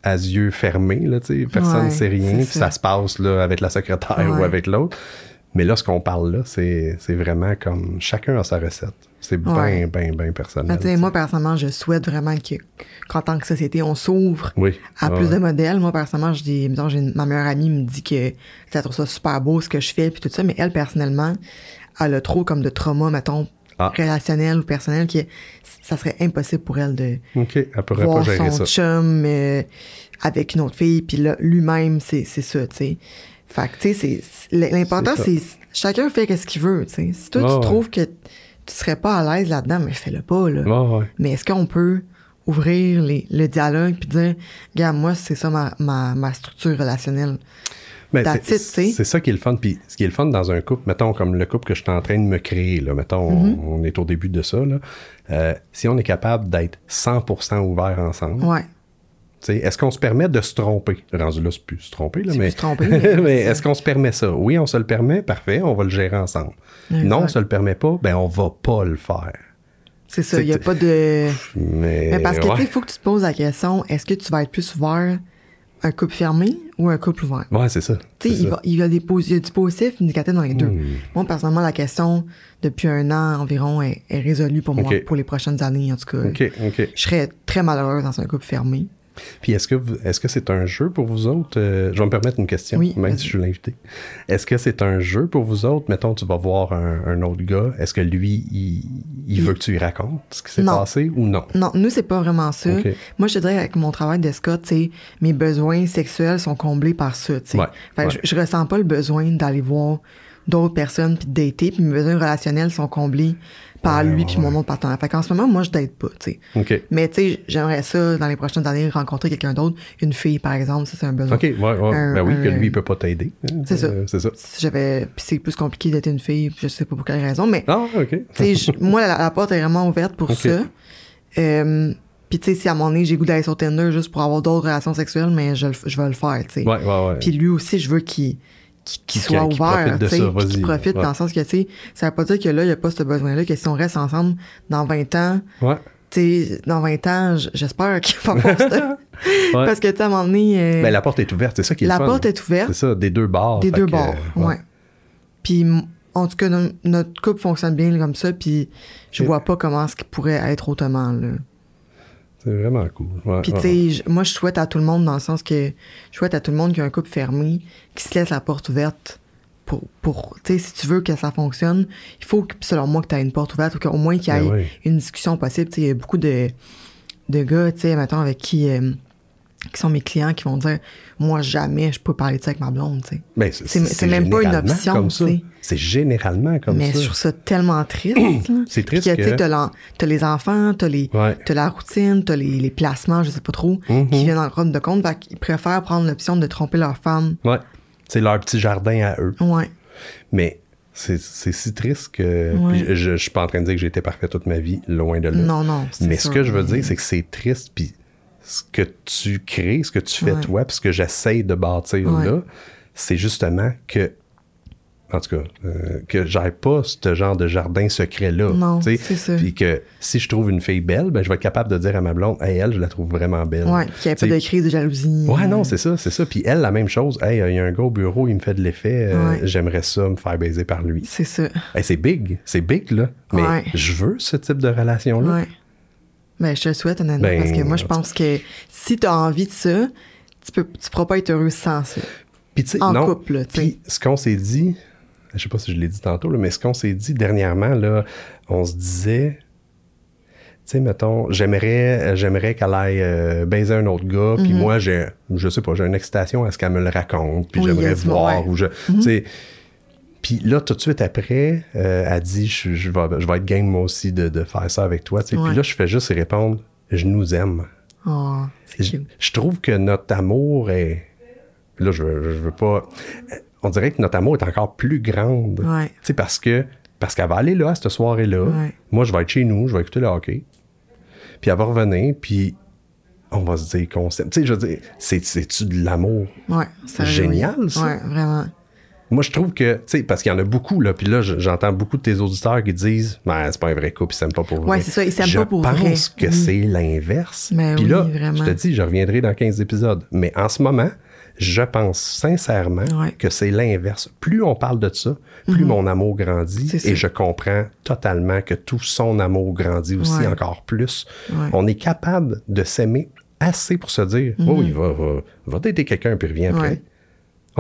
à yeux fermés. Là, personne ne sait rien. Ça se passe là, avec la secrétaire ou avec l'autre. Mais là, ce qu'on parle là, c'est vraiment comme chacun a sa recette. C'est bien personnel. Ben, moi, personnellement, je souhaite vraiment qu'en tant que société, on s'ouvre à plus de modèles. Moi, personnellement, ma meilleure amie me dit que ça trouve ça super beau ce que je fais, puis tout ça, mais elle, personnellement, elle a trop comme de trauma, mettons, relationnel ou personnel, que ça serait impossible pour elle de voir pas gérer son chum avec une autre fille, puis là, lui-même, c'est ça, tu sais. Fait que, tu sais, l'important, c'est chacun fait ce qu'il veut, tu sais. Si toi, tu trouves que tu serais pas à l'aise là-dedans, mais fais-le pas, là. Mais est-ce qu'on peut ouvrir le dialogue puis dire, regarde, moi, c'est ça ma structure relationnelle. Mais c'est ça qui est le fun. Puis ce qui est le fun dans un couple, mettons, comme le couple que je suis en train de me créer, là, mettons, on est au début de ça, là. Si on est capable d'être 100% ouvert ensemble... T'sais, est-ce qu'on se permet de se tromper? Rendu là, c'est plus se tromper. Là, mais... mais est-ce qu'on se permet ça? Oui, on se le permet, parfait, on va le gérer ensemble. Exact. Non, on se le permet pas, ben on va pas le faire. C'est ça, il n'y a pas de... Mais parce que il faut que tu te poses la question, est-ce que tu vas être plus ouvert un couple fermé ou un couple ouvert? Oui, c'est ça. Tu sais, il y a du positif et du négatif dans les deux. Moi, personnellement, la question, depuis un an environ, est résolue pour moi, pour les prochaines années, en tout cas. Je serais très malheureuse dans un couple fermé. Puis est-ce que c'est un jeu pour vous autres? Je vais me permettre une question, même si je suis l'invité. Est-ce que c'est un jeu pour vous autres? Mettons, tu vas voir un autre gars. Est-ce que lui, il veut que tu lui racontes ce qui s'est passé ou non? Non, nous, c'est pas vraiment ça. Okay. Moi, je te dirais, avec mon travail d'escorte, mes besoins sexuels sont comblés par ça. Je ressens pas le besoin d'aller voir d'autres personnes puis de dater. Puis mes besoins relationnels sont comblés par lui puis mon autre partenaire. Fait qu'en ce moment, moi, je date pas, tu sais. Okay. Mais tu sais, j'aimerais ça, dans les prochaines années, rencontrer quelqu'un d'autre, une fille, par exemple, ça, c'est un besoin. OK, ouais, ouais. Que lui, il peut pas t'aider. C'est ça. C'est ça. Si j'avais... Puis c'est plus compliqué d'être une fille, je sais pas pour quelle raison, mais... Ah, OK. Tu sais, moi, la porte est vraiment ouverte pour ça. Puis tu sais, si à un moment donné, j'ai goût d'aller sur Tinder juste pour avoir d'autres relations sexuelles, mais je vais le faire, tu sais. Ouais, ouais, ouais. Puis lui aussi, je veux qu'il soit ouvert, tu sais, qu'il profite dans le sens que, tu sais, ça veut pas dire que là, il n'y a pas ce besoin-là, que si on reste ensemble dans 20 ans, tu sais, dans 20 ans, j'espère qu'il va pas faire ça. Parce que, tu sais, à un moment donné... ben, la porte est ouverte, c'est ça qui est le fun. La porte est ouverte. C'est ça, des deux bords. Des deux bords, ouais. Puis, en tout cas, notre couple fonctionne bien comme ça, puis je vois pas comment ce qui pourrait être autrement, là. C'est vraiment cool. Ouais, puis, tu sais, moi, je souhaite à tout le monde, dans le sens que je souhaite à tout le monde qu'il y ait un couple fermé, qui se laisse la porte ouverte pour tu sais, si tu veux que ça fonctionne, il faut, que, selon moi, que tu aies une porte ouverte ou qu'au moins qu'il y ait une discussion possible. Tu sais, il y a beaucoup de gars, tu sais, maintenant, avec qui sont mes clients, qui vont dire « Moi, jamais, je peux parler de ça avec ma blonde. » Tu sais. Mais c'est même pas une option. Comme ça. C'est généralement comme ça. Mais je trouve ça tellement triste. C'est triste que... T'as les enfants, t'as la routine, t'as les placements, je sais pas trop, qui viennent en rendre de compte. Fait qu'ils préfèrent prendre l'option de tromper leur femme. Ouais. C'est leur petit jardin à eux. Ouais. Mais... C'est si triste que... Ouais. Je suis pas en train de dire que j'ai été parfait toute ma vie, loin de là. Non, non. Mais ce que je veux dire, c'est que c'est triste, puis... ce que tu crées, ce que tu fais toi, puis ce que j'essaye de bâtir là, c'est justement que, en tout cas, que j'aille pas ce genre de jardin secret-là. Non, c'est ça. Puis que si je trouve une fille belle, ben je vais être capable de dire à ma blonde, « Hey, elle, je la trouve vraiment belle. » Ouais, puis qu'il n'y a pas de crise de jalousie. Ouais, non, c'est ça, c'est ça. Puis elle, la même chose. « Hey, il y a un gars au bureau, il me fait de l'effet, j'aimerais ça me faire baiser par lui. » C'est ça. Hey, c'est big, là. Mais je veux ce type de relation-là. Ouais. Ben, je te le souhaite, honnêtement, parce que moi, je pense que si tu as envie de ça, tu pourras pas être heureux sans ça. Puis, tu sais, couple, tu sais. Ce qu'on s'est dit, je sais pas si je l'ai dit tantôt, là, mais ce qu'on s'est dit dernièrement, là, on se disait, tu sais, mettons, j'aimerais qu'elle aille baiser un autre gars, puis moi, je sais pas, j'ai une excitation à ce qu'elle me le raconte, puis j'aimerais voir, ou tu sais. Puis là, tout de suite après, elle dit « Je vais être game moi aussi de faire ça avec toi. » Puis là, je fais juste répondre « Je nous aime. » Oh, c'est cute. Je trouve que notre amour est... Là, je veux pas... On dirait que notre amour est encore plus grande. Ouais. Tu sais, parce qu'elle va aller là, cette soirée-là. Ouais. Moi, je vais être chez nous, je vais écouter le hockey. Puis elle va revenir, puis... on va se dire qu'on s'aime. Tu sais, je veux dire, c'est-tu de l'amour? Ouais, c'est génial, ça. Ouais, vraiment. Moi, je trouve que, tu sais, parce qu'il y en a beaucoup, là, puis là, j'entends beaucoup de tes auditeurs qui disent « Ben, c'est pas un vrai couple, ils s'aiment pas pour vrai. » Ouais, c'est ça, ils s'aiment pas pour vrai. Je pense que c'est l'inverse. Puis là, vraiment. Je te dis, je reviendrai dans 15 épisodes. Mais en ce moment, je pense sincèrement que c'est l'inverse. Plus on parle de ça, plus mon amour grandit. Et je comprends totalement que tout son amour grandit aussi encore plus. Ouais. On est capable de s'aimer assez pour se dire « Oh, il va dater quelqu'un, puis revient après. »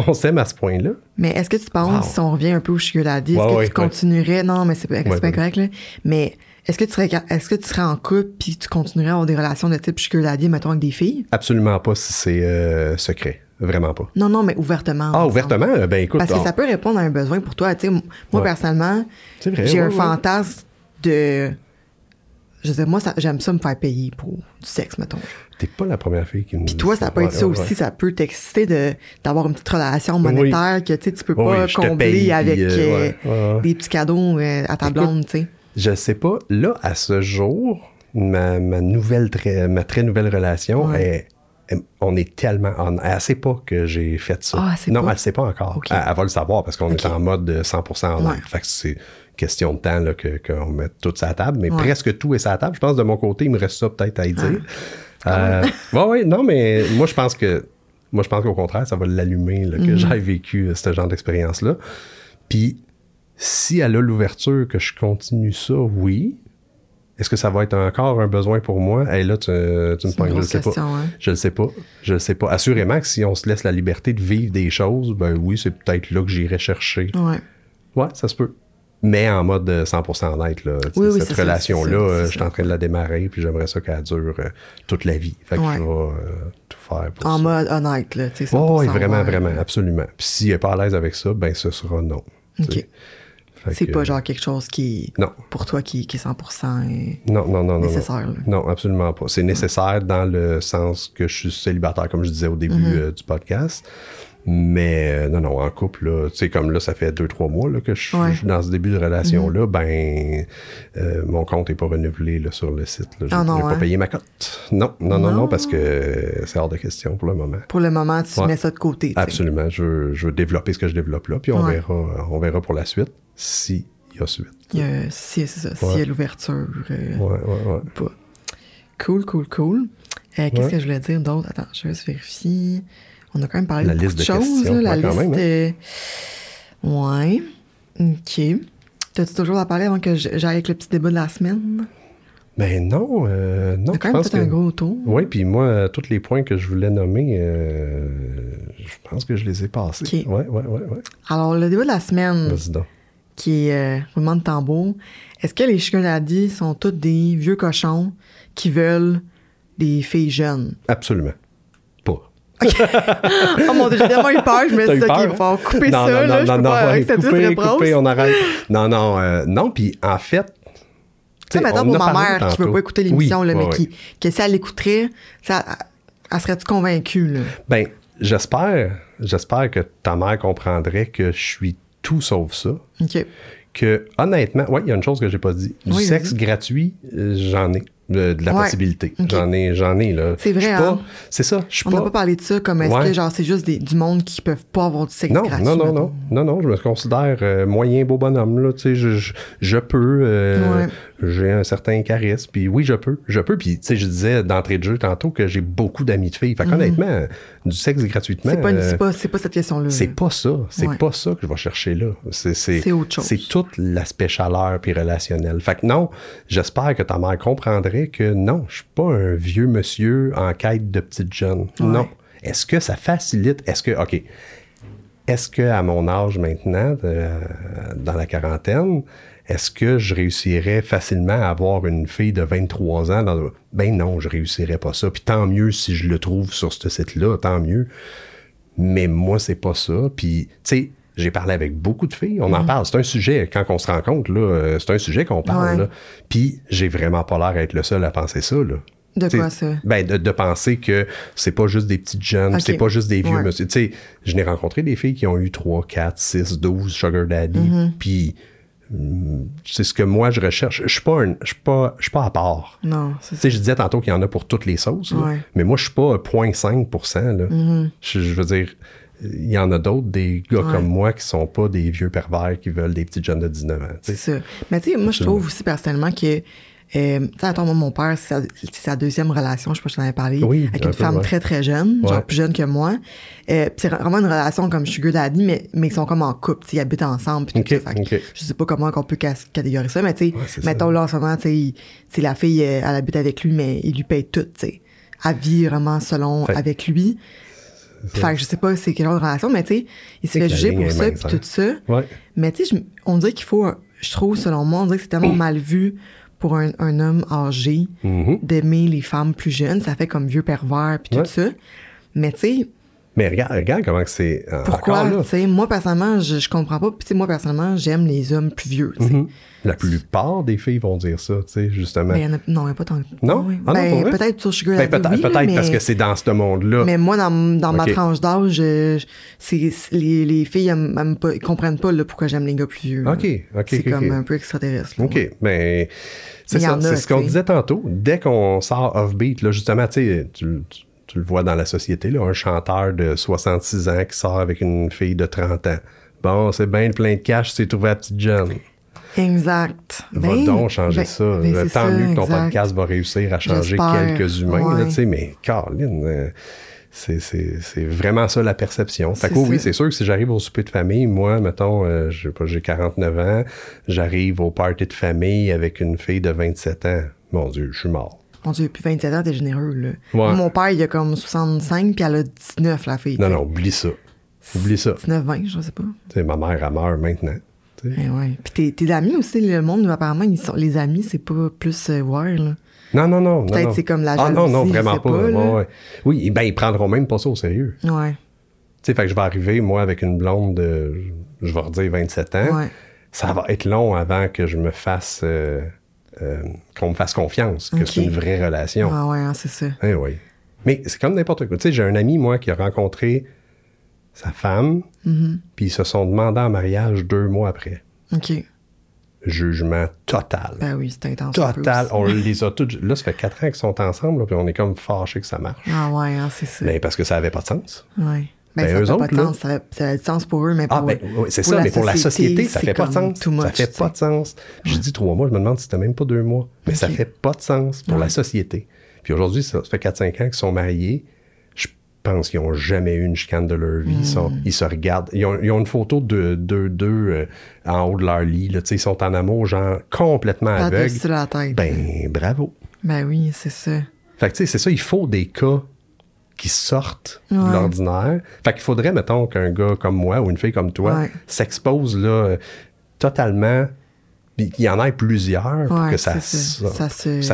On s'aime à ce point-là. Mais est-ce que tu penses, si on revient un peu au Sugar Daddy, est-ce que tu continuerais... Non, mais c'est pas correct, là. Mais est-ce que tu serais en couple puis tu continuerais à avoir des relations de type Sugar Daddy, mettons, avec des filles? Absolument pas si c'est secret. Vraiment pas. Non, non, mais ouvertement. Ah, ouvertement? Sens. Ben écoute... Parce que ça peut répondre à un besoin pour toi. Tu sais, moi, personnellement, j'ai un fantasme de... Je sais, moi, j'aime ça me faire payer pour du sexe, mettons. T'es pas la première fille qui me dit. Puis toi, ça peut être ça aussi. Ça peut t'exciter d'avoir une petite relation monétaire que tu peux pas combler avec des petits cadeaux à ta blonde, tu sais. Je sais pas. Là, à ce jour, ma très nouvelle relation, on est tellement... Elle sait pas que j'ai fait ça. Ah, elle sait pas encore. Okay. Elle va le savoir parce qu'on est en mode 100% en ligne. Fait que c'est... question de temps là, qu'on mette tout sur la table, mais presque tout est sur la table. Je pense, de mon côté, il me reste ça peut-être à y dire. Non, mais moi, je pense qu'au contraire, ça va l'allumer, là, que j'aie vécu ce genre d'expérience-là. Puis, si elle a l'ouverture que je continue ça, est-ce que ça va être encore un besoin pour moi? Hey, là, tu me prends, je le sais pas. Assurément que si on se laisse la liberté de vivre des choses, ben oui, c'est peut-être là que j'irai chercher. Ouais, ça se peut. Mais en mode 100% honnête, là, cette relation-là, je suis en train de la démarrer, puis j'aimerais ça qu'elle dure toute la vie. Fait que je vais tout faire pour en ça. En mode honnête, là, tu sais, 100%. Oui, vraiment, absolument. Puis s'il n'est pas à l'aise avec ça, ben ce sera non. OK. C'est pas genre quelque chose qui, non. pour toi, qui est 100% non, nécessaire. Non, absolument pas. C'est nécessaire dans le sens que je suis célibataire, comme je disais au début du podcast. Mais non, en couple, là, tu sais, comme là, ça fait 2-3 mois là, que je suis dans ce début de relation-là, ben, mon compte n'est pas renouvelé là, sur le site. Là. Je n'ai pas payé ma cote. Non, parce que c'est hors de question pour le moment. Pour le moment, tu mets ça de côté. T'sais. Absolument. Je veux développer ce que je développe là, puis on verra pour la suite s'il y a suite. S'il y a l'ouverture. Pas. Cool. Qu'est-ce que je voulais dire d'autre? Attends, je vais juste vérifier. On a quand même parlé de beaucoup de choses. Ouais. OK. T'as-tu toujours à parler avant que j'aille avec le petit débat de la semaine? Ben non. T'as quand même fait un gros tour. Oui, puis moi, tous les points que je voulais nommer, je pense que je les ai passés. Okay. Ouais. Alors, le débat de la semaine, vas-y donc. Qui est roulement de tambour, est-ce que les Sugar Daddy sont tous des vieux cochons qui veulent des filles jeunes? Absolument. Okay. Oh mon Dieu, j'ai tellement eu peur, je me suis dit, OK, il va falloir couper ça. Non, couper, on arrête. Non, puis en fait... Tu sais, maintenant pour ma mère tantôt. Qui veut pas écouter l'émission, mais si elle l'écouterait, elle serait-tu convaincue? Là? Ben, j'espère que ta mère comprendrait que je suis tout sauf ça. OK. Que, honnêtement, il y a une chose que j'ai pas dit. Du sexe gratuit, j'en ai. De la possibilité. Okay. J'en ai, là. C'est vrai, hein? C'est ça, je suis pas... On n'a pas parlé de ça comme est-ce que, genre, c'est juste du monde qui peuvent pas avoir du sexe gratuit. Non, je me considère moyen beau bonhomme, là, tu sais, je peux, j'ai un certain charisme, puis oui, je peux, puis, tu sais, je disais d'entrée de jeu tantôt que j'ai beaucoup d'amis de filles, fait qu'honnêtement, du sexe gratuitement... C'est pas cette question-là. C'est pas ça que je vais chercher, là. C'est autre chose. C'est tout l'aspect chaleur puis relationnel. Fait que non, j'espère que ta mère comprendrait que non, je suis pas un vieux monsieur en quête de petites jeunes. Ouais. Non. Est-ce que ça facilite? Est-ce que à mon âge maintenant, dans la quarantaine, est-ce que je réussirais facilement à avoir une fille de 23 ans? Ben non, je réussirais pas ça. Puis tant mieux si je le trouve sur ce site-là, tant mieux. Mais moi, c'est pas ça. Puis, tu sais, j'ai parlé avec beaucoup de filles, on en parle, c'est un sujet, quand on se rencontre, là, c'est un sujet qu'on parle. Ouais. Là. Puis j'ai vraiment pas l'air d'être le seul à penser ça. Là. De quoi ça? Ben, de penser que c'est pas juste des petites jeunes, c'est pas juste des vieux monsieur. Tu sais, je n'ai rencontré des filles qui ont eu 3, 4, 6, 12 Sugar Daddy, puis c'est ce que moi je recherche. Je suis pas à part. Non, c'est ça. Tu sais, je disais tantôt qu'il y en a pour toutes les sauces, là, mais moi je suis pas 0.5%. Là. Je veux dire... Il y en a d'autres, des gars comme moi, qui sont pas des vieux pervers qui veulent des petites jeunes de 19 ans. T'sais. C'est ça. Mais tu sais, moi, je trouve aussi personnellement que, mon père, c'est sa deuxième relation, je sais pas si je t'en avais parlé, avec une femme très, très jeune, genre plus jeune que moi. C'est vraiment une relation comme Sugar Daddy, mais ils sont comme en couple, ils habitent ensemble. Puis tout ça. Je sais pas comment on peut catégoriser ça, mais tu sais, mettons là en ce moment, tu sais, la fille, elle habite avec lui, mais il lui paye tout, tu sais. Elle vit vraiment avec lui. Fait que je sais pas c'est quelle autre relation, mais tu sais, il se fait juger pour ça puis tout ça. Ouais. Mais tu sais, on dirait qu'il faut, je trouve, selon moi, on dirait que c'est tellement mal vu pour un homme âgé d'aimer les femmes plus jeunes. Ça fait comme vieux pervers puis tout ça. Mais tu sais... Mais regarde comment c'est... Pourquoi, tu sais, moi, personnellement, je comprends pas. Puis tu sais, moi, personnellement, j'aime les hommes plus vieux, tu sais. La plupart des filles vont dire ça, tu sais, justement. Ben, il n'y a pas tant que... Non? Oui. Ah, ben, non, peut-être sur Sugar Daddy, peut-être parce que c'est dans ce monde-là. Mais moi, dans ma tranche d'âge, les filles ne comprennent pas là, pourquoi j'aime les gars plus vieux. OK. C'est comme un peu extraterrestre. Là, OK, mais c'est ça, c'est ce qu'on disait tantôt. Dès qu'on sort off-beat, là, justement, tu le vois dans la société, là, un chanteur de 66 ans qui sort avec une fille de 30 ans. Bon, c'est bien plein de cash, c'est trouvé à petite jeune. Exact. Va donc changer ça. Tant mieux que ton podcast va réussir à changer quelques humains. Ouais. Là, tu sais, mais Caroline, c'est vraiment ça la perception. Fait que oui, c'est sûr que si j'arrive au souper de famille, moi, mettons, je sais pas, j'ai 49 ans, j'arrive au party de famille avec une fille de 27 ans. Mon Dieu, je suis mort. Mon Dieu, depuis 27 ans, t'es généreux, là. Ouais. Mon père, il a comme 65, puis elle a 19, la fille. Non, oublie ça. 19, 20, je sais pas. T'sais, ma mère, elle meurt maintenant. Ouais. Puis tes amis aussi, le monde, apparemment, les amis, c'est pas plus wild, là. Non. Peut-être c'est comme la jalousie. Non, vraiment pas. Ouais. Oui, ben ils prendront même pas ça au sérieux. Ouais. Tu sais, fait que je vais arriver, moi, avec une blonde de, je vais redire 27 ans. Ouais. ça va être long avant que je me fasse... qu'on me fasse confiance, que c'est une vraie relation. Ah ouais, c'est ça. Eh oui. Mais c'est comme n'importe quoi. Tu sais, j'ai un ami, moi, qui a rencontré sa femme, puis ils se sont demandés en mariage 2 mois après. OK. Jugement total. Ben oui, c'est intense. Total. On les a tous... Là, ça fait 4 ans qu'ils sont ensemble, puis on est comme fâchés que ça marche. Ah ouais, hein, c'est ça. Mais parce que ça n'avait pas de sens. Oui. Ben, ça n'a pas de sens. Ça a du sens pour eux, mais pour... Ah, ben, c'est ça, mais pour la société, ça fait pas de sens. Ça fait pas de sens. Je dis 3 mois, je me demande si c'était même pas 2 mois. Mais ça fait pas de sens pour la société. Puis aujourd'hui, ça fait 4-5 ans qu'ils sont mariés. Je pense qu'ils n'ont jamais eu une chicane de leur vie. Ils se regardent. Ils ont une photo de 2-2 en haut de leur lit. Là. Ils sont en amour, genre complètement aveugles. Par-dessus la tête. Ben, bravo. Ben oui, c'est ça. Fait que tu sais, c'est ça, il faut des cas qui sortent de l'ordinaire. Fait qu'il faudrait, mettons, qu'un gars comme moi ou une fille comme toi s'expose là totalement, puis qu'il y en ait plusieurs pour que ça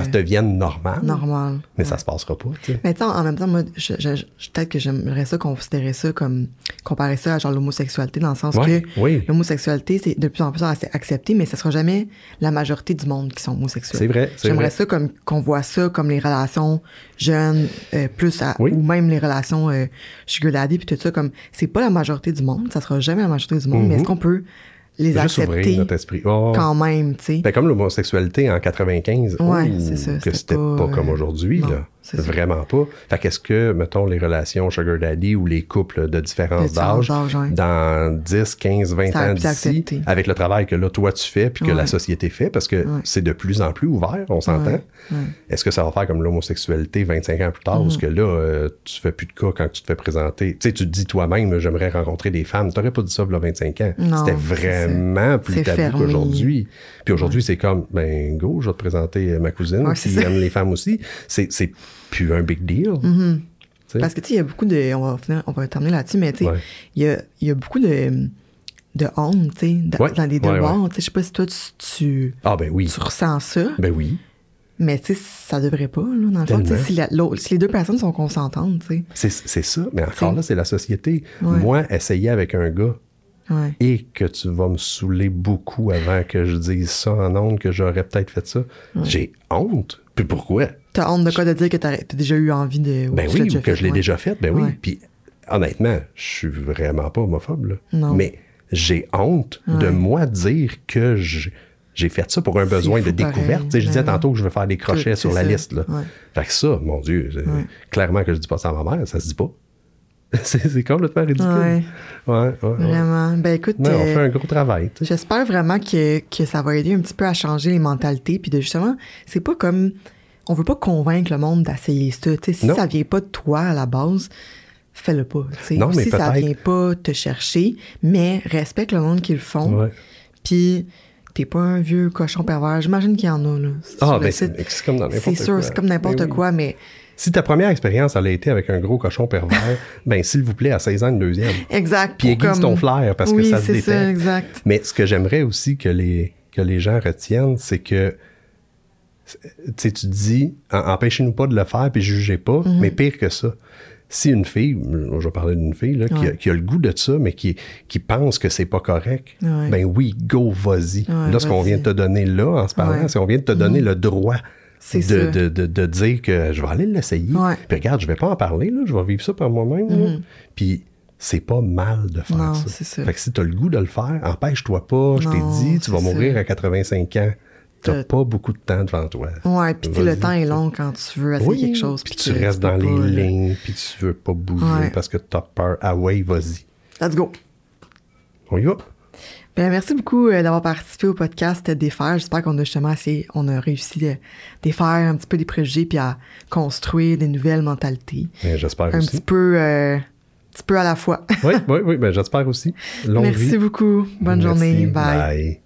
devienne normal. Normal. Mais ça se passera pas, tu sais. Mais tu en même temps, moi, peut-être que j'aimerais ça considérer ça comme... comparer ça à genre l'homosexualité, dans le sens que l'homosexualité, c'est de plus en plus accepté, mais ça sera jamais la majorité du monde qui sont homosexuels. C'est vrai, c'est J'aimerais ça comme qu'on voit ça comme les relations jeunes, plus à, ou même les relations sugar daddy, puis tout ça, comme c'est pas la majorité du monde, ça sera jamais la majorité du monde, mais est-ce qu'on peut les accepter notre esprit. Quand même, tu sais. Ben comme l'homosexualité en 95, c'est ça, que c'était pas comme aujourd'hui, non, là. Vraiment pas. Fait qu'est-ce que, mettons, les relations sugar daddy ou les couples de différence d'âge, dans 10, 15, 20 ans d'ici, avec le travail que là, toi, tu fais puis que la société fait, parce que c'est de plus en plus ouvert, on s'entend. Est-ce que ça va faire comme l'homosexualité 25 ans plus tard, parce que là, tu fais plus de cas quand tu te fais présenter. Tu sais, tu te dis toi-même, j'aimerais rencontrer des femmes. T'aurais pas dit ça, là, 25 ans. Non, c'était vraiment plus tabou qu'aujourd'hui. Puis aujourd'hui, c'est comme, ben, go, je vais te présenter ma cousine qui aime les femmes aussi. C'est puis un big deal. Parce que, tu sais, il y a beaucoup de... On va terminer là-dessus, mais, tu sais, il y a beaucoup de honte, tu sais, dans les devoirs. Tu sais, je sais pas si toi, tu ressens ça. Ben oui. Mais, tu sais, ça devrait pas, là, dans le fond. Tu sais, si les deux personnes sont consentantes, tu sais. C'est ça, mais encore là, c'est la société. Ouais. Moi, essayer avec un gars et que tu vas me saouler beaucoup avant que je dise ça en honte, que j'aurais peut-être fait ça. Ouais. J'ai honte. Puis pourquoi? T'as honte de quoi de dire que t'as déjà eu envie de... Ben oui, ou que je l'ai déjà faite, ben oui. Puis honnêtement, je suis vraiment pas homophobe, là. Non. Mais j'ai honte de moi dire que j'ai fait ça pour un besoin de découverte. Je disais tantôt que je veux faire des crochets sur la liste, là. Fait que ça, mon Dieu, clairement que je dis pas ça à ma mère, ça se dit pas. C'est complètement ridicule. Ouais. Vraiment. Ben écoute, on fait un gros travail. T'sais. J'espère vraiment que ça va aider un petit peu à changer les mentalités, puis de justement, c'est pas comme... On veut pas convaincre le monde d'essayer ça. T'sais, si ça vient pas de toi à la base, fais-le pas. Non, mais si ça vient pas te chercher, mais respecte le monde qui le font. Puis t'es pas un vieux cochon pervers. J'imagine qu'il y en a, là. C'est comme dans n'importe quoi. C'est sûr, c'est comme n'importe quoi, mais... Si ta première expérience, elle a été avec un gros cochon pervers, ben s'il vous plaît, à 16 ans, une deuxième. Exact. Puis aiguise ton flair, parce que ça se détend. Oui, c'est ça, exact. Mais ce que j'aimerais aussi que les gens retiennent, c'est que tu dis, empêchez-nous pas de le faire, puis jugez pas, mais pire que ça. Si une fille, je vais parler d'une fille, là, qui a le goût de ça, mais qui pense que c'est pas correct, ben oui, go, vas-y. Là, ce qu'on vient de te donner là, en se parlant, c'est qu'on vient de te donner le droit... De dire que je vais aller l'essayer. Puis regarde, je vais pas en parler, là, je vais vivre ça par moi-même. Puis c'est pas mal de faire ça. C'est ça. Fait que si t'as le goût de le faire, empêche-toi pas. Je t'ai dit, tu vas mourir à 85 ans. T'as pas beaucoup de temps devant toi. Ouais, puis le temps est long quand tu veux essayer quelque chose. Puis tu restes dans les lignes, puis tu veux pas bouger parce que t'as peur. Ah ouais, vas-y. Let's go. On y va. Bien, merci beaucoup d'avoir participé au podcast Défaire. J'espère qu'on a justement réussi à défaire un petit peu des préjugés puis à construire des nouvelles mentalités. Bien, j'espère aussi. Un petit peu à la fois. Oui, ben, j'espère aussi. Longue vie. Merci beaucoup. Bonne journée. Bye.